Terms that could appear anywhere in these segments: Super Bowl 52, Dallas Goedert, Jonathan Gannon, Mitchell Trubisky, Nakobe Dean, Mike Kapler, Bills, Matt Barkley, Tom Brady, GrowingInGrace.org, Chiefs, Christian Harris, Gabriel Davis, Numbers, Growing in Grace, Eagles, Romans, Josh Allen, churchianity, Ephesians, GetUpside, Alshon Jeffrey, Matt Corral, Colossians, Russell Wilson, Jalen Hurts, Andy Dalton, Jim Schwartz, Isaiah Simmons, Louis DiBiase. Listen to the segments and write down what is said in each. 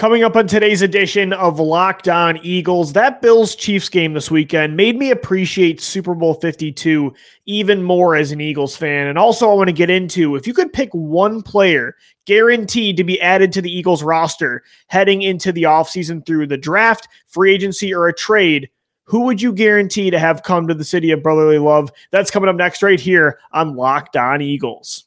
Coming up on today's edition of Locked On Eagles, that Bills-Chiefs game this weekend made me appreciate Super Bowl 52 even more as an Eagles fan. And also I want to get into, if you could pick one player guaranteed to be added to the Eagles roster heading into the offseason through the draft, free agency, or a trade, who would you guarantee to have come to the city of brotherly love? That's coming up next right here on Locked On Eagles.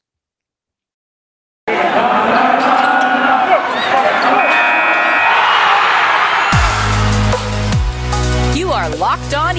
Locked On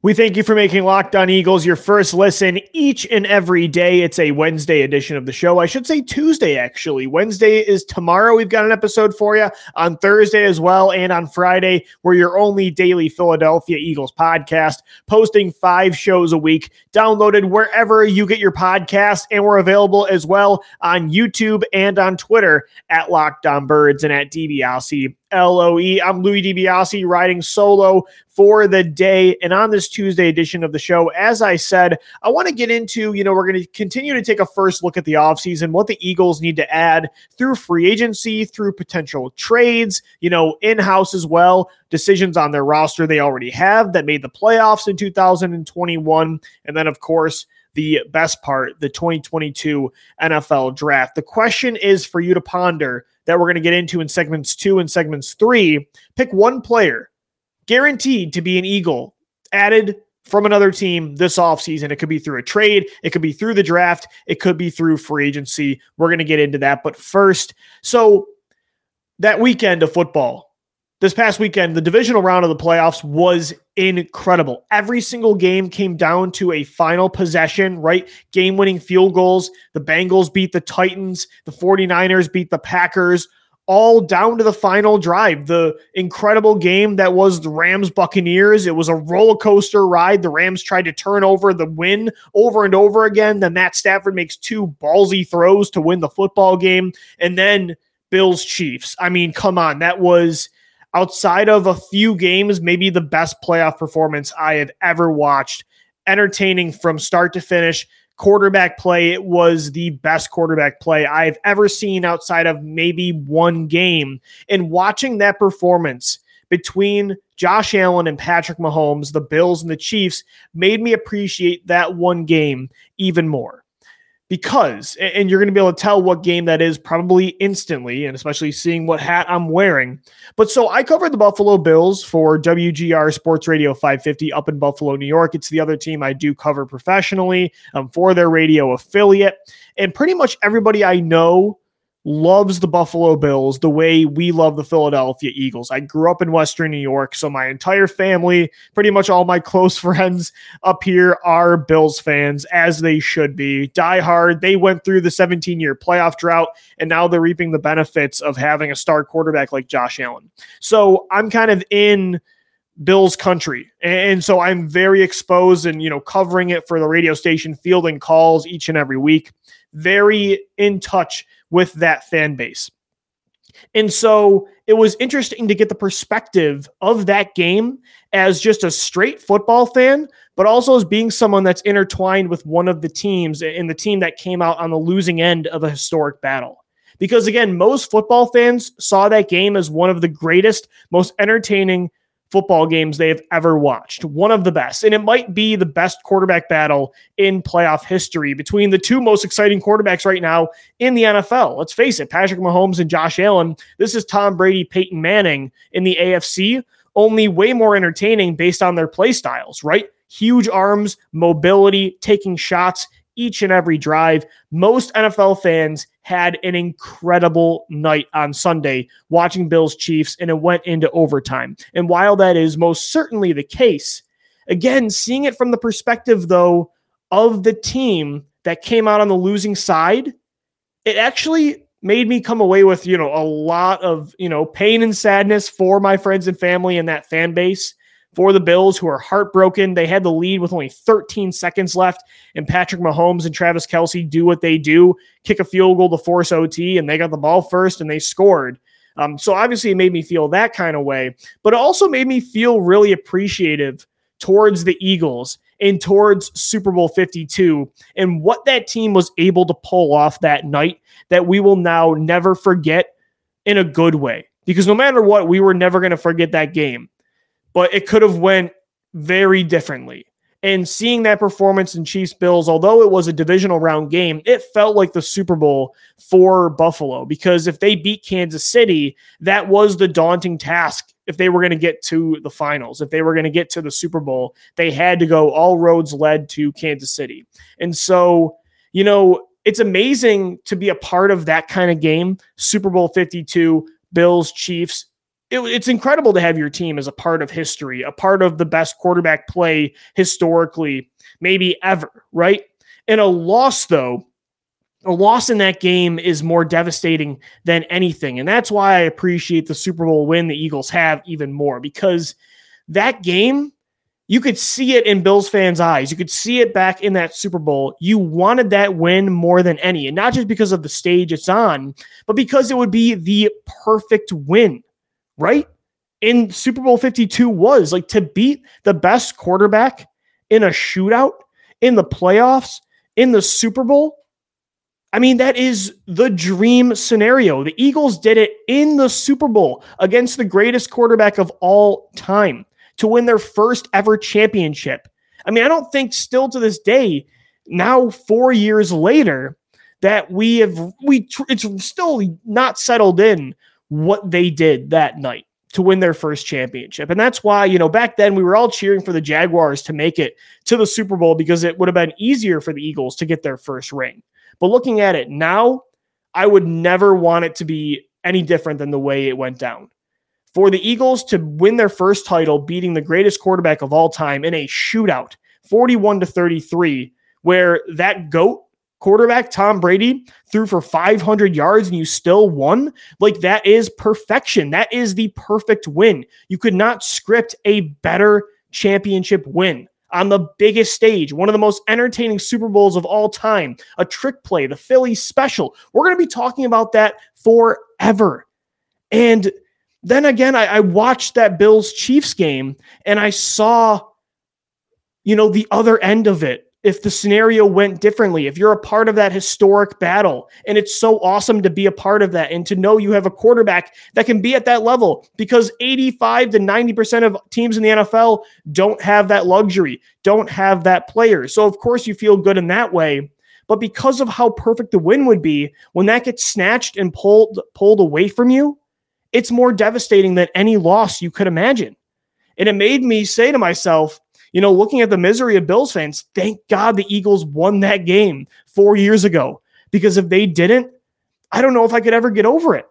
We thank you for making Locked On Eagles your first listen each and every day. It's a Wednesday edition of the show. I should say Tuesday, actually. Wednesday is tomorrow. We've got an episode for you on Thursday as well, and on Friday, we're your only daily Philadelphia Eagles podcast, posting 5 shows a week, downloaded wherever you get your podcasts, and we're available as well on YouTube and on Twitter at LockedOnBirds and at DBLC. LOE. I'm Louis DiBiase, riding solo for the day. And on this Tuesday edition of the show, as I said, I want to get into, we're going to continue to take a first look at the offseason, what the Eagles need to add through free agency, through potential trades, in-house as well, decisions on their roster they already have that made the playoffs in 2021. And then, of course, the best part, the 2022 NFL draft. The question is for you to ponder that we're going to get into in segments 2 and segments 3. Pick one player guaranteed to be an Eagle added from another team this offseason. It could be through a trade. It could be through the draft. It could be through free agency. We're going to get into that. But first, so that weekend of football, this past weekend, the divisional round of the playoffs was incredible. Every single game came down to a final possession, right? Game-winning field goals. The Bengals beat the Titans. The 49ers beat the Packers, all down to the final drive. The incredible game that was the Rams-Buccaneers. It was a roller coaster ride. The Rams tried to turn over the win over and over again. Then Matt Stafford makes 2 ballsy throws to win the football game. And then Bills-Chiefs. I mean, come on. That was, outside of a few games, maybe the best playoff performance I have ever watched. Entertaining from start to finish. Quarterback play, it was the best quarterback play I've ever seen outside of maybe one game. And watching that performance between Josh Allen and Patrick Mahomes, the Bills and the Chiefs, made me appreciate that one game even more. Because, and you're going to be able to tell what game that is probably instantly, and especially seeing what hat I'm wearing. But so I covered the Buffalo Bills for WGR Sports Radio 550 up in Buffalo, New York. It's the other team I do cover professionally for their radio affiliate. And pretty much everybody I know loves the Buffalo Bills the way we love the Philadelphia Eagles. I grew up in Western New York, so my entire family, pretty much all my close friends up here are Bills fans, as they should be. Die hard. They went through the 17-year playoff drought, and now they're reaping the benefits of having a star quarterback like Josh Allen. So I'm kind of in Bills country. And so I'm very exposed and, covering it for the radio station, fielding calls each and every week. Very in touch with that fan base. And so it was interesting to get the perspective of that game as just a straight football fan, but also as being someone that's intertwined with one of the teams and the team that came out on the losing end of a historic battle. Because again, most football fans saw that game as one of the greatest, most entertaining football games they have ever watched. One of the best. And it might be the best quarterback battle in playoff history between the 2 most exciting quarterbacks right now in the NFL. Let's face it, Patrick Mahomes and Josh Allen. This is Tom Brady, Peyton Manning in the AFC, only way more entertaining based on their play styles, right? Huge arms, mobility, taking shots each and every drive. Most NFL fans had an incredible night on Sunday watching Bills Chiefs, and it went into overtime. And while that is most certainly the case, again, seeing it from the perspective, though, of the team that came out on the losing side, it actually made me come away with, a lot of, pain and sadness for my friends and family and that fan base. for the Bills, who are heartbroken. They had the lead with only 13 seconds left, and Patrick Mahomes and Travis Kelce do what they do, kick a field goal to force OT, and they got the ball first, and they scored. So obviously it made me feel that kind of way, but it also made me feel really appreciative towards the Eagles and towards Super Bowl 52 and what that team was able to pull off that night that we will now never forget in a good way. Because no matter what, we were never going to forget that game. But it could have went very differently. And seeing that performance in Chiefs-Bills, although it was a divisional round game, it felt like the Super Bowl for Buffalo. Because if they beat Kansas City, that was the daunting task. If they were going to get to the finals, if they were going to get to the Super Bowl, they had to go all roads led to Kansas City. And so, you know, it's amazing to be a part of that kind of game, Super Bowl 52, Bills, Chiefs. It's incredible to have your team as a part of history, a part of the best quarterback play historically, maybe ever, right? And a loss, though, a loss in that game is more devastating than anything. And that's why I appreciate the Super Bowl win the Eagles have even more, because that game, you could see it in Bills fans' eyes. You could see it back in that Super Bowl. You wanted that win more than any, and not just because of the stage it's on, but because it would be the perfect win, right? In Super Bowl 52 was like to beat the best quarterback in a shootout, in the playoffs, in the Super Bowl. I mean, that is the dream scenario. The Eagles did it in the Super Bowl against the greatest quarterback of all time, to win their first ever championship. I mean, I don't think still to this day, now 4 years later, that it's still not settled in what they did that night to win their first championship. And that's why, you know, back then we were all cheering for the Jaguars to make it to the Super Bowl because it would have been easier for the Eagles to get their first ring. But looking at it now, I would never want it to be any different than the way it went down. For the Eagles to win their first title, beating the greatest quarterback of all time in a shootout, 41-33, where that GOAT quarterback, Tom Brady, threw for 500 yards and you still won, like that is perfection. That is the perfect win. You could not script a better championship win on the biggest stage, one of the most entertaining Super Bowls of all time, a trick play, the Philly special. We're going to be talking about that forever. And then again, I watched that Bills-Chiefs game and I saw, you know, the other end of it. If the scenario went differently, if you're a part of that historic battle, and it's so awesome to be a part of that and to know you have a quarterback that can be at that level, because 85 to 90% of teams in the NFL don't have that luxury, don't have that player. So of course you feel good in that way. But because of how perfect the win would be, when that gets snatched and pulled away from you, it's more devastating than any loss you could imagine. And it made me say to myself, you know, looking at the misery of Bills fans, thank God the Eagles won that game 4 years ago. Because if they didn't, I don't know if I could ever get over it.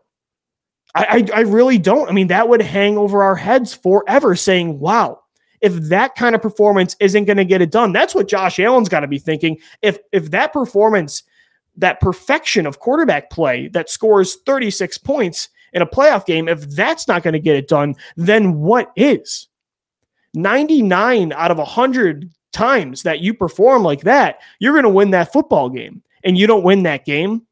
I really don't. I mean, that would hang over our heads forever, saying, wow, if that kind of performance isn't going to get it done, that's what Josh Allen's got to be thinking. If that performance, that perfection of quarterback play that scores 36 points, in a playoff game, if that's not going to get it done, then what is? 99 out of 100 times that you perform like that, you're going to win that football game. And you don't win that game,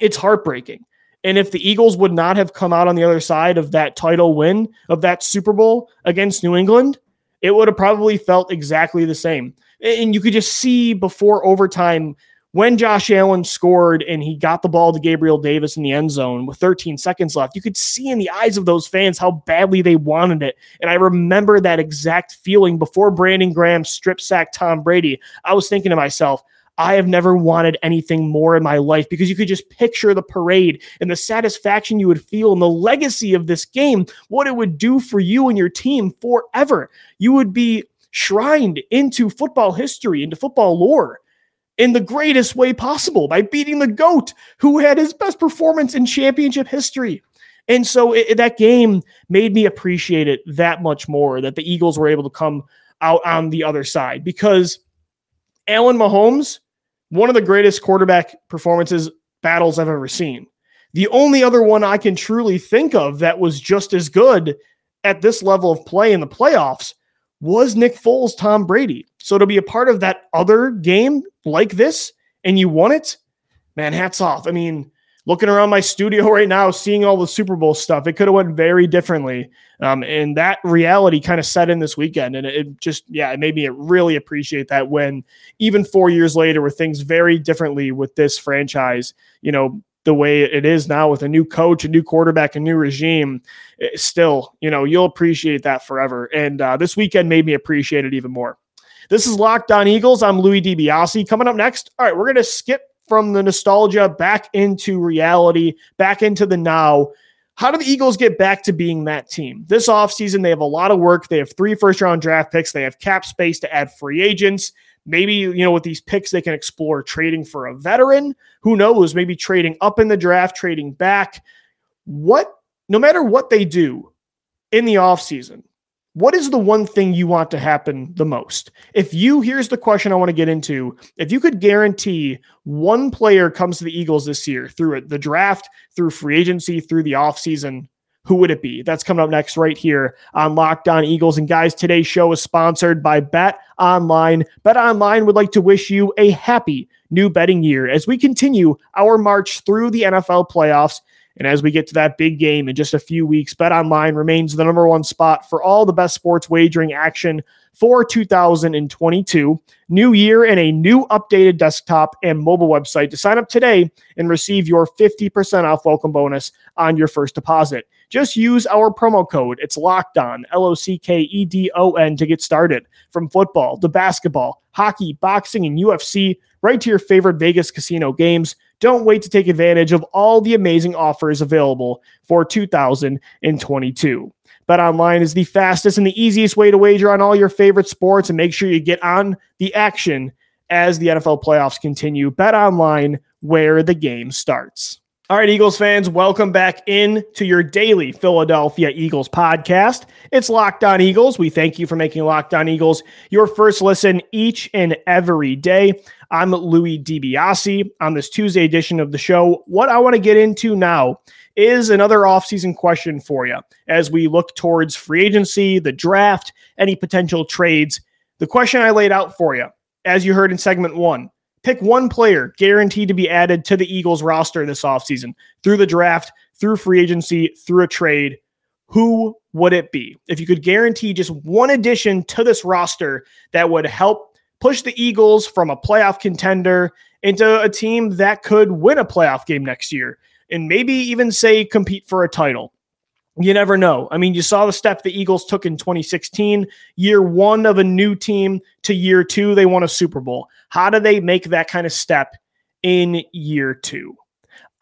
it's heartbreaking. And if the Eagles would not have come out on the other side of that title win, of that Super Bowl against New England, it would have probably felt exactly the same. And you could just see before overtime, when Josh Allen scored and he got the ball to Gabriel Davis in the end zone with 13 seconds left, you could see in the eyes of those fans how badly they wanted it. And I remember that exact feeling before Brandon Graham strip sacked Tom Brady. I was thinking to myself, I have never wanted anything more in my life, because you could just picture the parade and the satisfaction you would feel and the legacy of this game, what it would do for you and your team forever. You would be shrined into football history, into football lore, in the greatest way possible by beating the GOAT who had his best performance in championship history. And so that game made me appreciate it that much more, that the Eagles were able to come out on the other side, because Allen Mahomes, one of the greatest quarterback performances battles I've ever seen. The only other one I can truly think of that was just as good at this level of play in the playoffs was Nick Foles Tom Brady. So to be a part of that other game like this and you won it, man, hats off. I mean, looking around my studio right now, seeing all the Super Bowl stuff, it could have went very differently. And that reality kind of set in this weekend. And it made me really appreciate that when even 4 years later were things very differently with this franchise, you know, the way it is now with a new coach, a new quarterback, a new regime, still, you know, you'll appreciate that forever. And this weekend made me appreciate it even more. This is Locked On Eagles. I'm Louis DiBiase. Coming up next, all right, we're going to skip from the nostalgia back into reality, back into the now. How do the Eagles get back to being that team? This offseason, they have a lot of work. They have 3 first-round draft picks. They have cap space to add free agents. Maybe, you know, with these picks, they can explore trading for a veteran. Who knows? Maybe trading up in the draft, trading back. No matter what they do in the offseason, what is the one thing you want to happen the most? Here's the question I want to get into. If you could guarantee one player comes to the Eagles this year through the draft, through free agency, through the offseason, who would it be? That's coming up next right here on Locked On Eagles. And guys, today's show is sponsored by BetOnline. BetOnline would like to wish you a happy new betting year as we continue our march through the NFL playoffs. And as we get to that big game in just a few weeks, BetOnline remains the number one spot for all the best sports wagering action for 2022. New year and a new updated desktop and mobile website to sign up today and receive your 50% off welcome bonus on your first deposit. Just use our promo code. It's LOCKEDON, LOCKEDON, to get started. From football to basketball, hockey, boxing, and UFC, right to your favorite Vegas casino games. Don't wait to take advantage of all the amazing offers available for 2022. BetOnline is the fastest and the easiest way to wager on all your favorite sports, and make sure you get on the action as the NFL playoffs continue. BetOnline, where the game starts. All right, Eagles fans, welcome back in to your daily Philadelphia Eagles podcast. It's Locked On Eagles. We thank you for making Locked On Eagles your first listen each and every day. I'm Louis DiBiase. On this Tuesday edition of the show, what I want to get into now is another offseason question for you. As we look towards free agency, the draft, any potential trades, the question I laid out for you, as you heard in segment one, pick one player guaranteed to be added to the Eagles roster this offseason, through the draft, through free agency, through a trade. Who would it be? If you could guarantee just one addition to this roster that would help push the Eagles from a playoff contender into a team that could win a playoff game next year and maybe even, say, compete for a title. You never know. I mean, you saw the step the Eagles took in 2016, year one of a new team to year two, they won a Super Bowl. How do they make that kind of step in year two?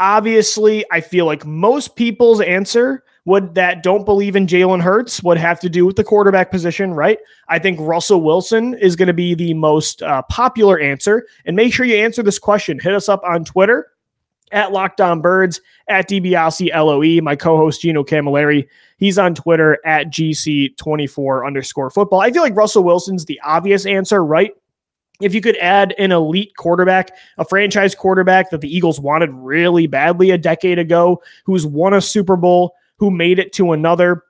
Obviously, I feel like most people's answer that don't believe in Jalen Hurts would have to do with the quarterback position, right? I think Russell Wilson is going to be the most popular answer. And make sure you answer this question. Hit us up on Twitter at LockedOnBirds, at DiBiase LOE. My co-host Gino Camilleri, he's on Twitter at GC24_football. I feel like Russell Wilson's the obvious answer, right? If you could add an elite quarterback, a franchise quarterback that the Eagles wanted really badly a decade ago, who's won a Super Bowl, who made it to another,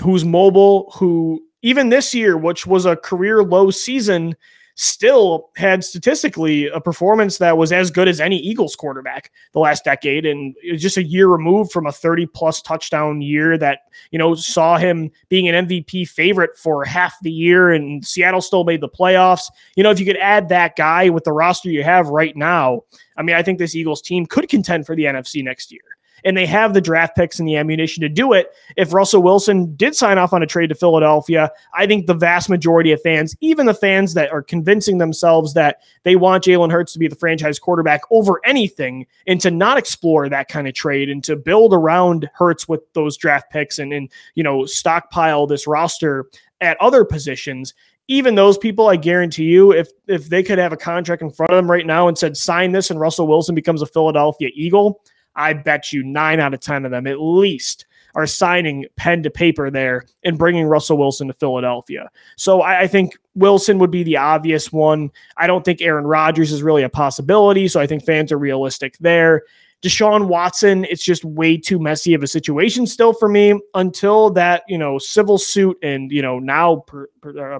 who's mobile, who even this year, which was a career low season, still had statistically a performance that was as good as any Eagles quarterback the last decade. And it was just a year removed from a 30-plus touchdown year that, you know, saw him being an MVP favorite for half the year, and Seattle still made the playoffs. You know, if you could add that guy with the roster you have right now, I mean, I think this Eagles team could contend for the NFC next year. And they have the draft picks and the ammunition to do it. If Russell Wilson did sign off on a trade to Philadelphia, I think the vast majority of fans, even the fans that are convincing themselves that they want Jalen Hurts to be the franchise quarterback over anything and to not explore that kind of trade and to build around Hurts with those draft picks and you know, stockpile this roster at other positions, even those people, I guarantee you, if they could have a contract in front of them right now and said, sign this and Russell Wilson becomes a Philadelphia Eagle, I bet you 9 out of 10 of them at least are signing pen to paper there and bringing Russell Wilson to Philadelphia. So I think Wilson would be the obvious one. I don't think Aaron Rodgers is really a possibility, so I think fans are realistic there. Deshaun Watson, it's just way too messy of a situation still for me until that, civil suit and, now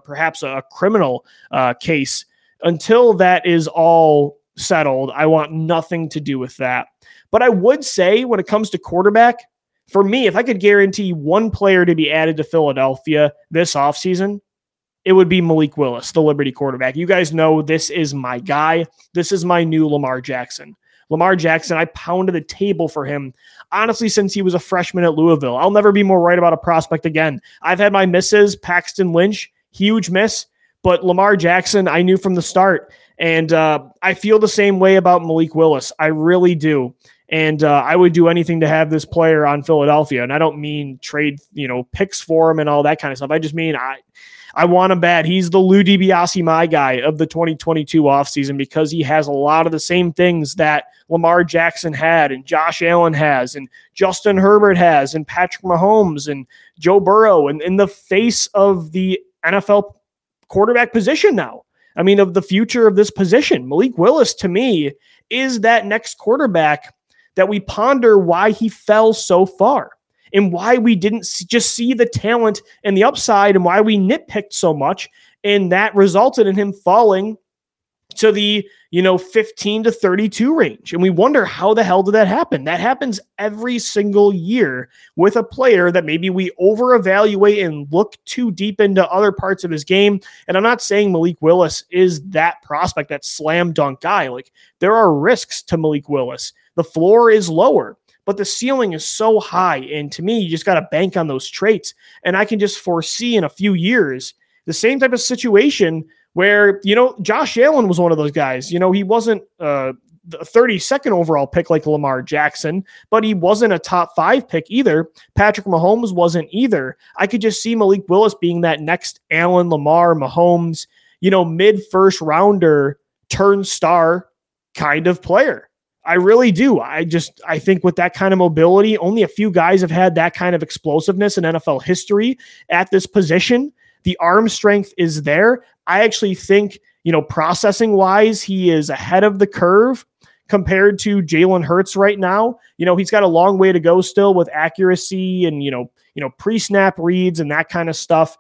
perhaps a criminal case, until that is all settled. I want nothing to do with that. But I would say when it comes to quarterback, for me, if I could guarantee one player to be added to Philadelphia this offseason, it would be Malik Willis, the Liberty quarterback. You guys know this is my guy. This is my new Lamar Jackson. Lamar Jackson, I pounded the table for him, honestly, since he was a freshman at Louisville. I'll never be more right about a prospect again. I've had my misses. Paxton Lynch, huge miss. But Lamar Jackson, I knew from the start. And I feel the same way about Malik Willis. I really do. And I would do anything to have this player on Philadelphia. And I don't mean trade, picks for him and all that kind of stuff. I just mean I want him bad. He's the Louis DiBiase, my guy, of the 2022 offseason, because he has a lot of the same things that Lamar Jackson had and Josh Allen has and Justin Herbert has and Patrick Mahomes and Joe Burrow. And in the face of the NFL quarterback position now, I mean, of the future of this position, Malik Willis, to me, is that next quarterback that we ponder why he fell so far and why we didn't just see the talent and the upside and why we nitpicked so much. And that resulted in him falling to the, 15 to 32 range. And we wonder, how the hell did that happen? That happens every single year with a player that maybe we over-evaluate and look too deep into other parts of his game. And I'm not saying Malik Willis is that prospect, that slam dunk guy. Like, there are risks to Malik Willis. The floor is lower, but the ceiling is so high. And to me, you just got to bank on those traits. And I can just foresee in a few years the same type of situation where, Josh Allen was one of those guys. He wasn't the 32nd overall pick like Lamar Jackson, but he wasn't a top 5 pick either. Patrick Mahomes wasn't either. I could just see Malik Willis being that next Allen, Lamar, Mahomes, mid first rounder, turn star kind of player. I really do. I think with that kind of mobility, only a few guys have had that kind of explosiveness in NFL history at this position. The arm strength is there. I actually think, processing wise, he is ahead of the curve compared to Jalen Hurts right now. He's got a long way to go still with accuracy and, pre-snap reads and that kind of stuff,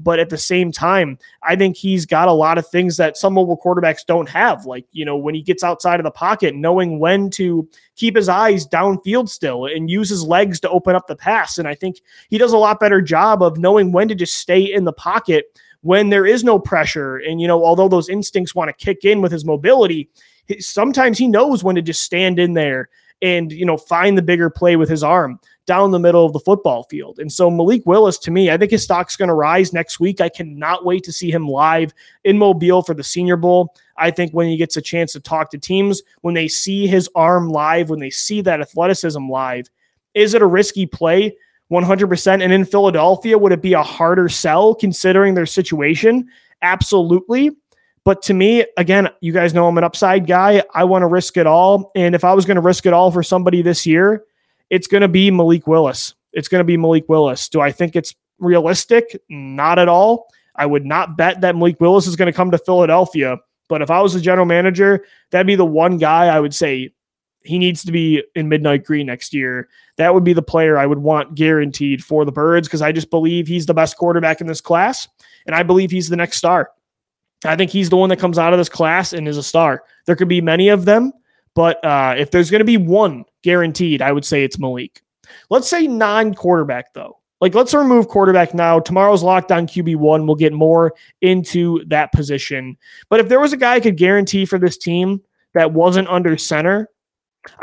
but at the same time, I think he's got a lot of things that some mobile quarterbacks don't have. Like, when he gets outside of the pocket, knowing when to keep his eyes downfield still and use his legs to open up the pass. And I think he does a lot better job of knowing when to just stay in the pocket when there is no pressure. And, although those instincts want to kick in with his mobility, sometimes he knows when to just stand in there and, find the bigger play with his arm down the middle of the football field. And so Malik Willis, to me, I think his stock's going to rise next week. I cannot wait to see him live in Mobile for the Senior Bowl. I think when he gets a chance to talk to teams, when they see his arm live, when they see that athleticism live, is it a risky play? 100%. And in Philadelphia, would it be a harder sell considering their situation? Absolutely. But to me, again, you guys know I'm an upside guy. I want to risk it all. And if I was going to risk it all for somebody this year, it's going to be Malik Willis. It's going to be Malik Willis. Do I think it's realistic? Not at all. I would not bet that Malik Willis is going to come to Philadelphia. But if I was the general manager, that'd be the one guy I would say he needs to be in midnight green next year. That would be the player I would want guaranteed for the Birds, because I just believe he's the best quarterback in this class. And I believe he's the next star. I think he's the one that comes out of this class and is a star. There could be many of them, but if there's going to be one guaranteed, I would say it's Malik. Let's say non-quarterback, though. Like, let's remove quarterback now. Tomorrow's Locked On QB1. We'll get more into that position. But if there was a guy I could guarantee for this team that wasn't under center,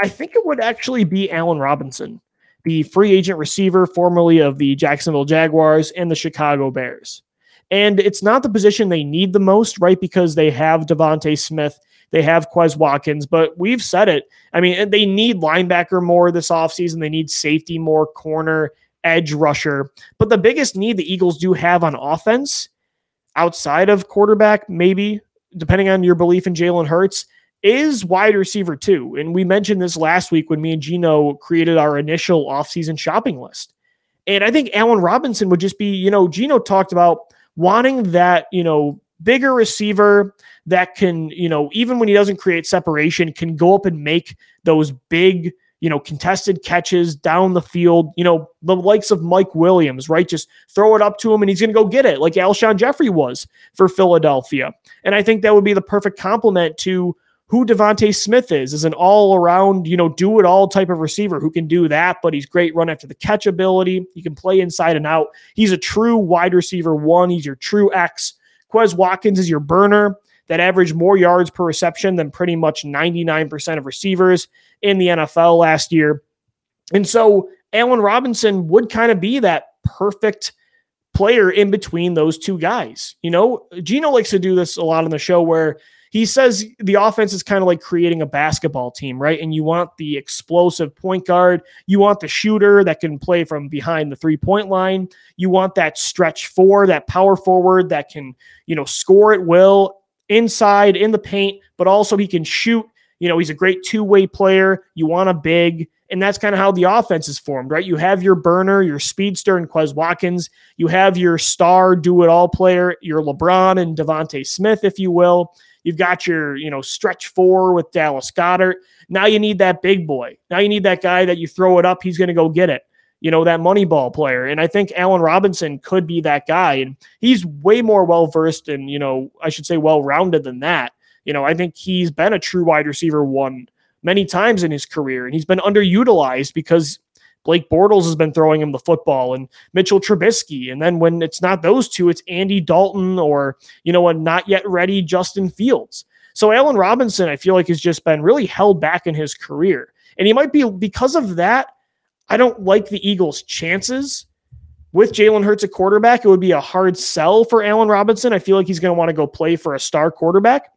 I think it would actually be Allen Robinson, the free agent receiver formerly of the Jacksonville Jaguars and the Chicago Bears. And it's not the position they need the most, right? Because they have Devontae Smith, they have Quez Watkins, but we've said it. I mean, they need linebacker more this offseason. They need safety more, corner, edge rusher. But the biggest need the Eagles do have on offense, outside of quarterback, maybe, depending on your belief in Jalen Hurts, is wide receiver too. And we mentioned this last week when me and Gino created our initial offseason shopping list. And I think Allen Robinson would just be, Gino talked about wanting that, bigger receiver that can, you know, even when he doesn't create separation, can go up and make those big, you know, contested catches down the field, you know, the likes of Mike Williams, right? Just throw it up to him and he's going to go get it, like Alshon Jeffrey was for Philadelphia. And I think that would be the perfect complement to who Devontae Smith is an all-around, you know, do-it-all type of receiver who can do that, but he's great run after the catch ability. He can play inside and out. He's a true wide receiver one. He's your true X. Quez Watkins is your burner that averaged more yards per reception than pretty much 99% of receivers in the NFL last year. And so Allen Robinson would kind of be that perfect player in between those two guys. You know, Gino likes to do this a lot on the show where he says the offense is kind of like creating a basketball team, right? And you want the explosive point guard. You want the shooter that can play from behind the three-point line. You want that stretch four, that power forward that can, you know, score at will inside in the paint, but also he can shoot. You know, he's a great two-way player. You want a big, and that's kind of how the offense is formed, right? You have your burner, your speedster and Quez Watkins. You have your star do-it-all player, your LeBron and Devontae Smith, if you will. You've got your, you know, stretch four with Dallas Goedert. Now you need that big boy. Now you need that guy that you throw it up, he's going to go get it. You know, that money ball player. And I think Allen Robinson could be that guy. And he's way more well-versed and, you know, I should say well-rounded than that. You know, I think he's been a true wide receiver one many times in his career, and he's been underutilized because Blake Bortles has been throwing him the football and Mitchell Trubisky. And then when it's not those two, it's Andy Dalton or, you know, a not yet ready Justin Fields. So Allen Robinson, I feel like, has just been really held back in his career. And he might be, because of that, I don't like the Eagles' chances. With Jalen Hurts at quarterback, it would be a hard sell for Allen Robinson. I feel like he's going to want to go play for a star quarterback.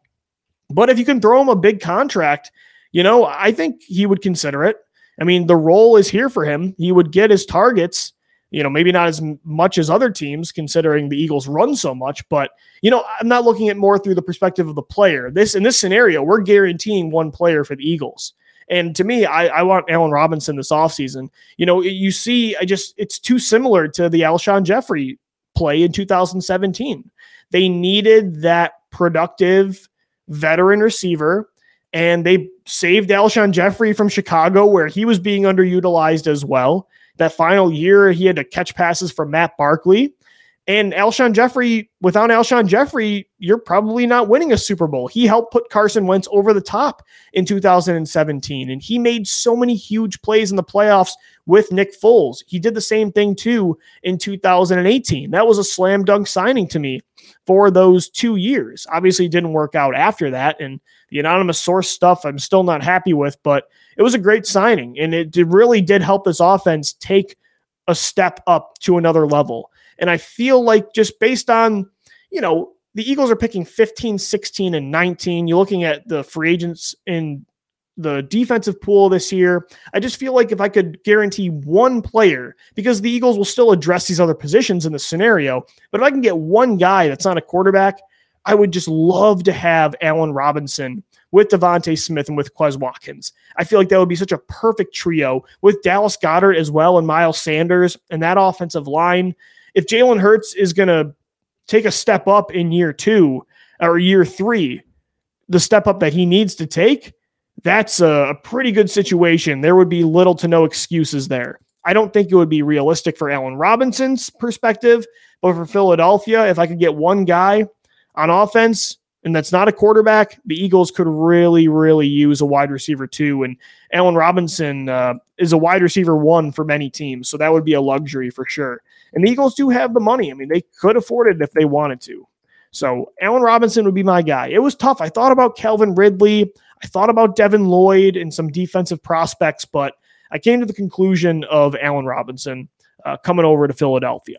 But if you can throw him a big contract, you know, I think he would consider it. I mean, the role is here for him. He would get his targets, you know, maybe not as much as other teams considering the Eagles run so much, but, you know, I'm not looking at more through the perspective of the player. In this scenario, we're guaranteeing one player for the Eagles. And to me, I want Allen Robinson this offseason. You know, you see, it's too similar to the Alshon Jeffrey play in 2017. They needed that productive veteran receiver, and they saved Alshon Jeffrey from Chicago, where he was being underutilized as well. That final year, he had to catch passes from Matt Barkley. And Alshon Jeffrey, without Alshon Jeffrey, you're probably not winning a Super Bowl. He helped put Carson Wentz over the top in 2017, and he made so many huge plays in the playoffs with Nick Foles. He did the same thing, too, in 2018. That was a slam dunk signing to me for those 2 years. Obviously, it didn't work out after that, and the anonymous source stuff I'm still not happy with, but it was a great signing, and it really did help this offense take a step up to another level. And I feel like, just based on, you know, the Eagles are picking 15, 16, and 19. You're looking at the free agents in the defensive pool this year. I just feel like if I could guarantee one player, because the Eagles will still address these other positions in this scenario, but if I can get one guy that's not a quarterback, I would just love to have Allen Robinson with Devontae Smith and with Quez Watkins. I feel like that would be such a perfect trio with Dallas Goedert as well and Miles Sanders and that offensive line. If Jalen Hurts is going to take a step up in year two or year three, the step up that he needs to take, that's a pretty good situation. There would be little to no excuses there. I don't think it would be realistic for Allen Robinson's perspective, but for Philadelphia, if I could get one guy on offense and that's not a quarterback, the Eagles could really, really use a wide receiver too. And Allen Robinson is a wide receiver one for many teams, so that would be a luxury for sure. And the Eagles do have the money. I mean, they could afford it if they wanted to. So Allen Robinson would be my guy. It was tough. I thought about Calvin Ridley. I thought about Devin Lloyd and some defensive prospects, but I came to the conclusion of Allen Robinson coming over to Philadelphia.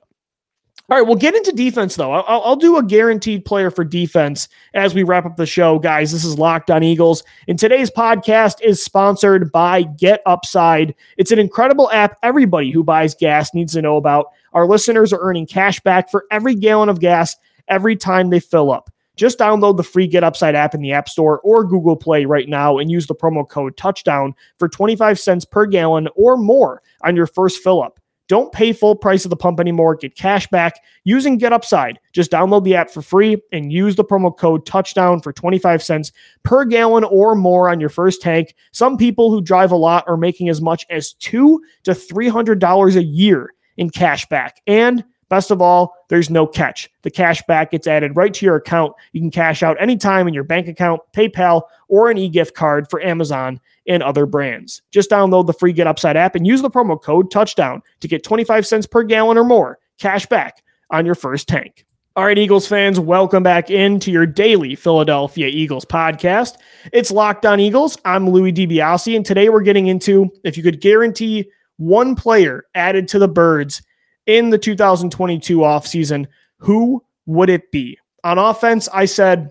All right, we'll get into defense, though. I'll do a guaranteed player for defense as we wrap up the show. Guys, this is Locked On Eagles, and today's podcast is sponsored by GetUpside. It's an incredible app everybody who buys gas needs to know about. Our listeners are earning cash back for every gallon of gas every time they fill up. Just download the free GetUpside app in the App Store or Google Play right now and use the promo code TOUCHDOWN for 25 cents per gallon or more on your first fill-up. Don't pay full price of the pump anymore. Get cash back using GetUpside. Just download the app for free and use the promo code Touchdown for 25 cents per gallon or more on your first tank. Some people who drive a lot are making as much as $200 to $300 a year in cash back. And best of all, there's no catch. The cash back gets added right to your account. You can cash out anytime in your bank account, PayPal, or an e-gift card for Amazon and other brands. Just download the free GetUpside app and use the promo code Touchdown to get 25 cents per gallon or more cash back on your first tank. All right, Eagles fans, welcome back into your daily Philadelphia Eagles podcast. It's Locked On Eagles. I'm Louis DiBiase, and today we're getting into if you could guarantee one player added to the Birds in the 2022 offseason, who would it be? On offense, I said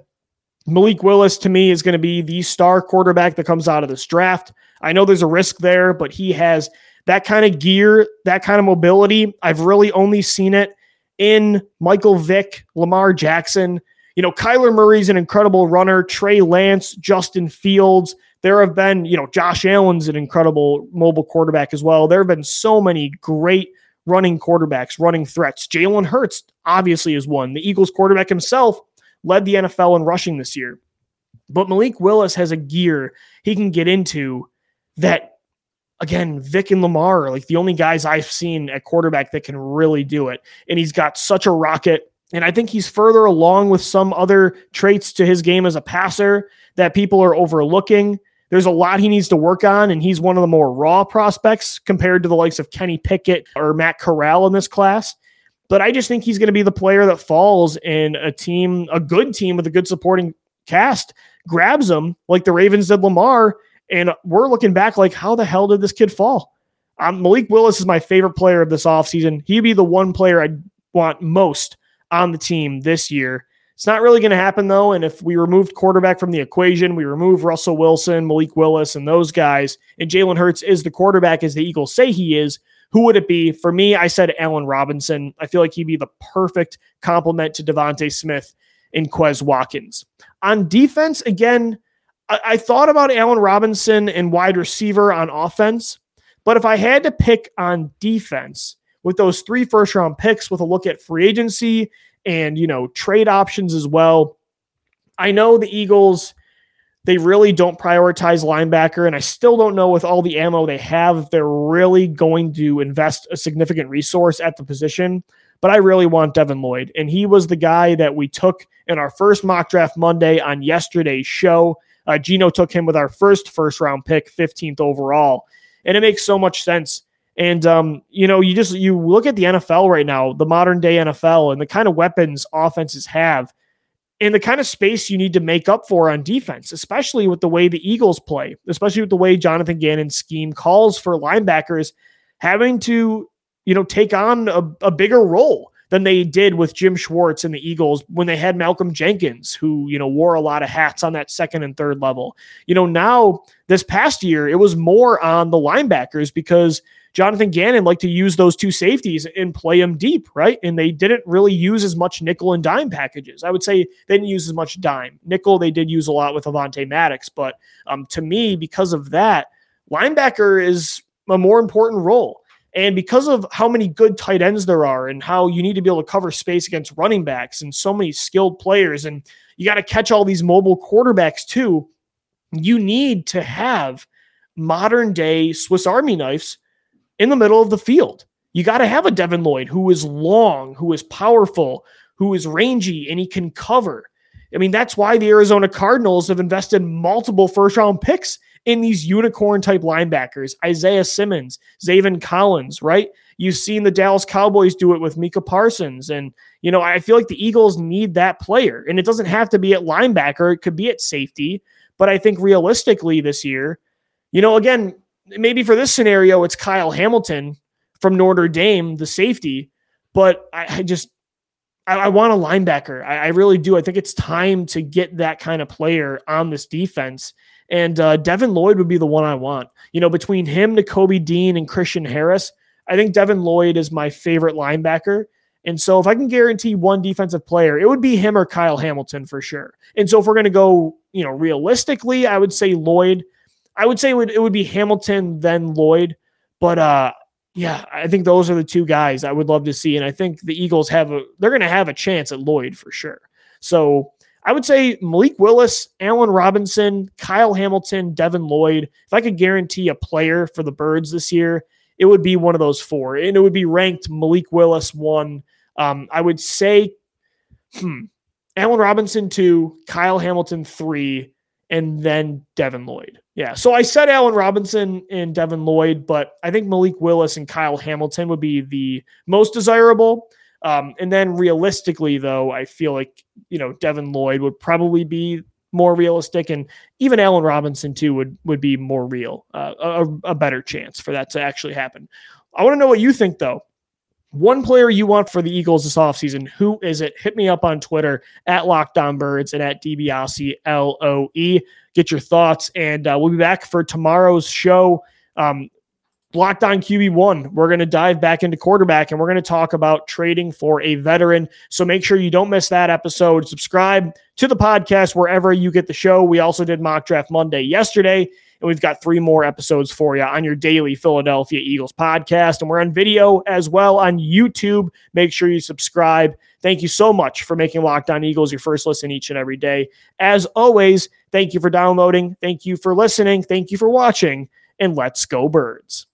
Malik Willis to me is going to be the star quarterback that comes out of this draft. I know there's a risk there, but he has that kind of gear, that kind of mobility. I've really only seen it in Michael Vick, Lamar Jackson. You know, Kyler Murray's an incredible runner, Trey Lance, Justin Fields. There have been, you know, Josh Allen's an incredible mobile quarterback as well. There have been so many great running quarterbacks, running threats. Jalen Hurts obviously is one. The Eagles quarterback himself led the NFL in rushing this year. But Malik Willis has a gear he can get into that, again, Vic and Lamar are like the only guys I've seen at quarterback that can really do it. And he's got such a rocket. And I think he's further along with some other traits to his game as a passer that people are overlooking. There's a lot he needs to work on, and he's one of the more raw prospects compared to the likes of Kenny Pickett or Matt Corral in this class. But I just think he's going to be the player that falls in a team, a good team with a good supporting cast, grabs him like the Ravens did Lamar, and we're looking back like, how the hell did this kid fall? Malik Willis is my favorite player of this offseason. He'd be the one player I'd want most on the team this year. It's not really going to happen, though, and if we removed quarterback from the equation, we remove Russell Wilson, Malik Willis, and those guys, and Jalen Hurts is the quarterback as the Eagles say he is, who would it be? For me, I said Allen Robinson. I feel like he'd be the perfect complement to Devontae Smith and Quez Watkins. On defense, again, I thought about Allen Robinson and wide receiver on offense, but if I had to pick on defense with those 3 first-round picks with a look at free agency and, you know, trade options as well. I know the Eagles, they really don't prioritize linebacker, and I still don't know with all the ammo they have if they're really going to invest a significant resource at the position, but I really want Devin Lloyd, and he was the guy that we took in our first mock draft Monday on yesterday's show. Gino took him with our first-round pick, 15th overall, and it makes so much sense. And, you know, you look at the NFL right now, the modern day NFL and the kind of weapons offenses have and the kind of space you need to make up for on defense, especially with the way the Eagles play, especially with the way Jonathan Gannon's scheme calls for linebackers having to, you know, take on a bigger role than they did with Jim Schwartz and the Eagles when they had Malcolm Jenkins, who, you know, wore a lot of hats on that second and third level. You know, now this past year, it was more on the linebackers because Jonathan Gannon liked to use those 2 safeties and play them deep, right? And they didn't really use as much nickel and dime packages. I would say they didn't use as much dime. Nickel they did use a lot with Avonte Maddox, but to me, because of that, linebacker is a more important role. And because of how many good tight ends there are and how you need to be able to cover space against running backs and so many skilled players, and you got to catch all these mobile quarterbacks too, you need to have modern-day Swiss Army knives in the middle of the field. You got to have a Devin Lloyd who is long, who is powerful, who is rangy, and he can cover. I mean, that's why the Arizona Cardinals have invested multiple first-round picks in these unicorn-type linebackers, Isaiah Simmons, Zaven Collins, right? You've seen the Dallas Cowboys do it with Micah Parsons, and, you know, I feel like the Eagles need that player, and it doesn't have to be at linebacker. It could be at safety, but I think realistically this year, you know, again, maybe for this scenario, it's Kyle Hamilton from Notre Dame, the safety, but I want a linebacker. I really do. I think it's time to get that kind of player on this defense, and Devin Lloyd would be the one I want. You know, between him, Nakobe Dean, and Christian Harris, I think Devin Lloyd is my favorite linebacker, and so if I can guarantee one defensive player, it would be him or Kyle Hamilton for sure, and so if we're going to go, you know, realistically, I would say Lloyd. I would say it would be Hamilton, then Lloyd, but yeah, I think those are the two guys I would love to see. And I think the Eagles they're going to have a chance at Lloyd for sure. So I would say Malik Willis, Allen Robinson, Kyle Hamilton, Devin Lloyd. If I could guarantee a player for the Birds this year, it would be one of those four. And it would be ranked Malik Willis 1. I would say Allen Robinson 2, Kyle Hamilton 3, and then Devin Lloyd. Yeah, so I said Allen Robinson and Devin Lloyd, but I think Malik Willis and Kyle Hamilton would be the most desirable. And then realistically, though, I feel like, Devin Lloyd would probably be more realistic, and even Allen Robinson, too, would be more real, a better chance for that to actually happen. I want to know what you think, though. One player you want for the Eagles this offseason, who is it? Hit me up on Twitter at LockedOnBirds and at DiBiase, LOE. Get your thoughts, and we'll be back for tomorrow's show. Locked On QB1. We're going to dive back into quarterback, and we're going to talk about trading for a veteran. So make sure you don't miss that episode. Subscribe to the podcast wherever you get the show. We also did Mock Draft Monday yesterday. And we've got 3 more episodes for you on your daily Philadelphia Eagles podcast. And we're on video as well on YouTube. Make sure you subscribe. Thank you so much for making Locked On Eagles your first listen each and every day. As always, thank you for downloading. Thank you for listening. Thank you for watching. And let's go Birds.